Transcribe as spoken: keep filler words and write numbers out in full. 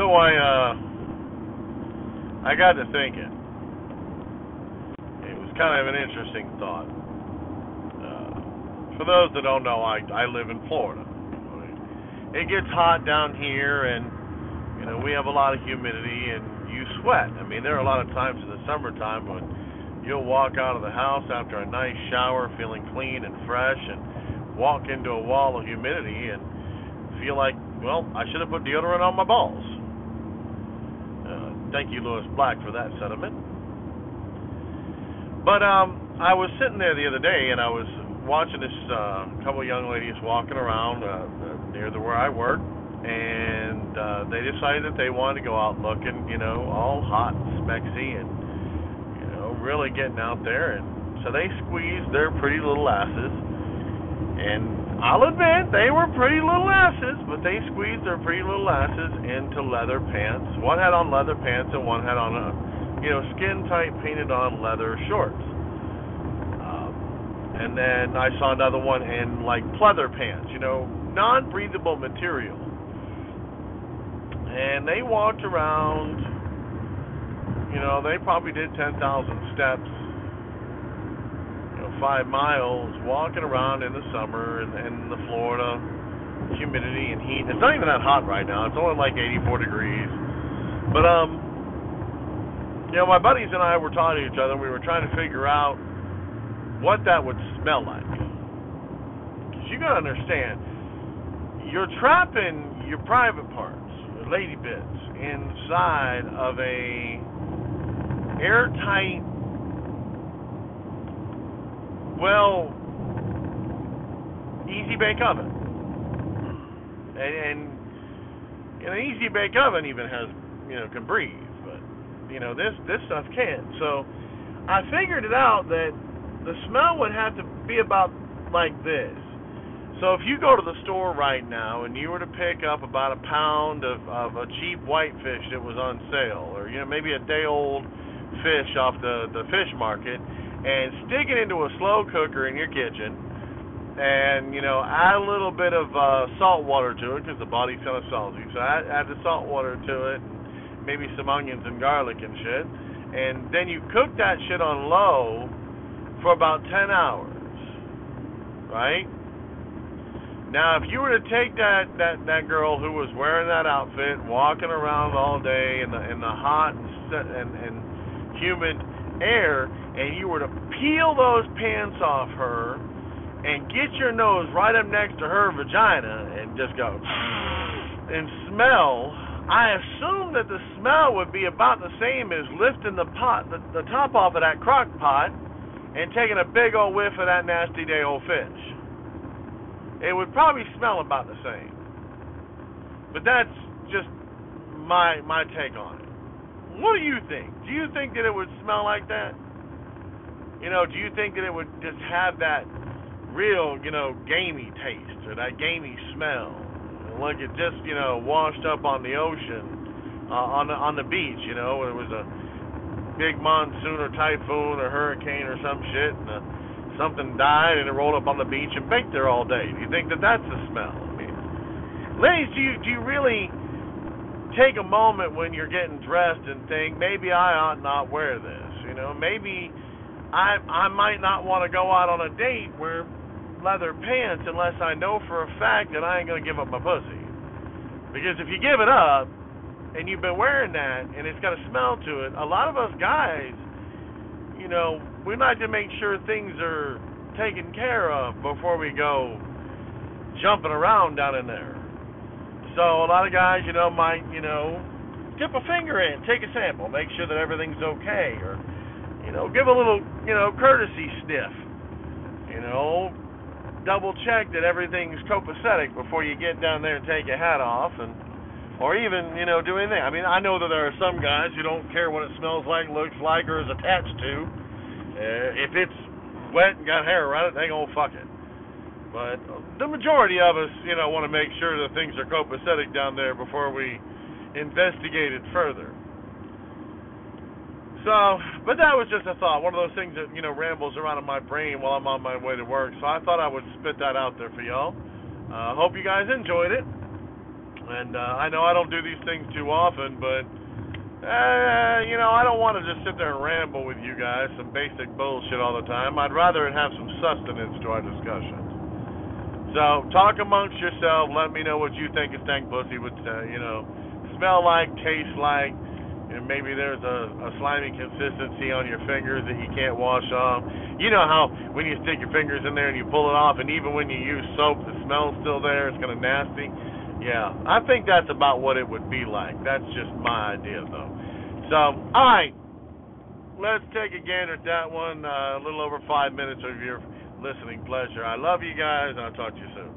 So I, uh, I got to thinking. It was kind of an interesting thought. Uh, for those that don't know, I, I live in Florida. It gets hot down here, and, you know, we have a lot of humidity, and you sweat. I mean, there are a lot of times in the summertime when you'll walk out of the house after a nice shower feeling clean and fresh, and walk into a wall of humidity and feel like, well, I should have put deodorant on my balls. Uh, thank you, Louis Black, for that sentiment. But um, I was sitting there the other day, and I was watching this uh, couple young ladies walking around uh, near the, where I work, and uh, they decided that they wanted to go out looking, you know, all hot and smexy and, you know, really getting out there. And so they squeezed their pretty little asses, and I'll admit, they were pretty little asses, but they squeezed their pretty little asses into leather pants. One had on leather pants and one had on, a, you know, skin-tight, painted-on leather shorts. Um, and then I saw another one in, like, pleather pants, you know, non-breathable material. And they walked around, you know, they probably did ten thousand steps. Five miles walking around in the summer and in, in the Florida humidity and heat. It's not even that hot right now. It's only like eighty-four degrees. But um, you know, my buddies and I were talking to each other. We were trying to figure out what that would smell like. Cause you gotta understand, you're trapping your private parts, your lady bits, inside of a airtight, well, easy bake oven, and, and, and an easy bake oven even has, you know, can breathe, but, you know, this, this stuff can't. So I figured it out that the smell would have to be about like this. So if you go to the store right now and you were to pick up about a pound of, of a cheap whitefish that was on sale, or, you know, maybe a day old fish off the, the fish market, and stick it into a slow cooker in your kitchen, and, you know, add a little bit of uh, salt water to it, because the body's kind of salty, so add, add the salt water to it, maybe some onions and garlic and shit, and then you cook that shit on low for about ten hours, right? Now, if you were to take that, that, that girl who was wearing that outfit, walking around all day in the, in the hot and, and humid air, and you were to peel those pants off her and get your nose right up next to her vagina and just go and smell, I assume that the smell would be about the same as lifting the pot, the, the top off of that crock pot and taking a big old whiff of that nasty day old fish. It would probably smell about the same. But that's just my, my take on it. What do you think? Do you think that it would smell like that? You know, do you think that it would just have that real, you know, gamey taste or that gamey smell? Like it just, you know, washed up on the ocean, uh, on, the, on the beach, you know, when it was a big monsoon or typhoon or hurricane or some shit, and uh, something died and it rolled up on the beach and baked there all day. Do you think that that's the smell? I mean, ladies, do you, do you really take a moment when you're getting dressed and think, maybe I ought not wear this, you know, maybe I, I might not want to go out on a date wearing leather pants unless I know for a fact that I ain't going to give up my pussy. Because if you give it up, and you've been wearing that, and it's got a smell to it, a lot of us guys, you know, we like to make sure things are taken care of before we go jumping around down in there. So a lot of guys, you know, might, you know, dip a finger in, take a sample, make sure that everything's okay, or, you know, give a little, you know, courtesy sniff. You know, double check that everything's copacetic before you get down there and take your hat off, and or even, you know, do anything. I mean, I know that there are some guys who don't care what it smells like, looks like, or is attached to. Uh, if it's wet and got hair around it, they gonna fuck it. But the majority of us, you know, want to make sure that things are copacetic down there before we investigate it further. So, but that was just a thought, one of those things that, you know, rambles around in my brain while I'm on my way to work, so I thought I would spit that out there for y'all. I uh, hope you guys enjoyed it. And uh, I know I don't do these things too often, but, uh, you know, I don't want to just sit there and ramble with you guys some basic bullshit all the time. I'd rather have some sustenance to our discussions. So talk amongst yourself. Let me know what you think a stank pussy would, uh, you know, smell like, taste like. And maybe there's a, a slimy consistency on your fingers that you can't wash off. You know how when you stick your fingers in there and you pull it off, and even when you use soap, the smell's still there. It's kind of nasty. Yeah, I think that's about what it would be like. That's just my idea, though. So, all right, let's take a gander at that one. Uh, a little over five minutes of your listening pleasure. I love you guys, and I'll talk to you soon.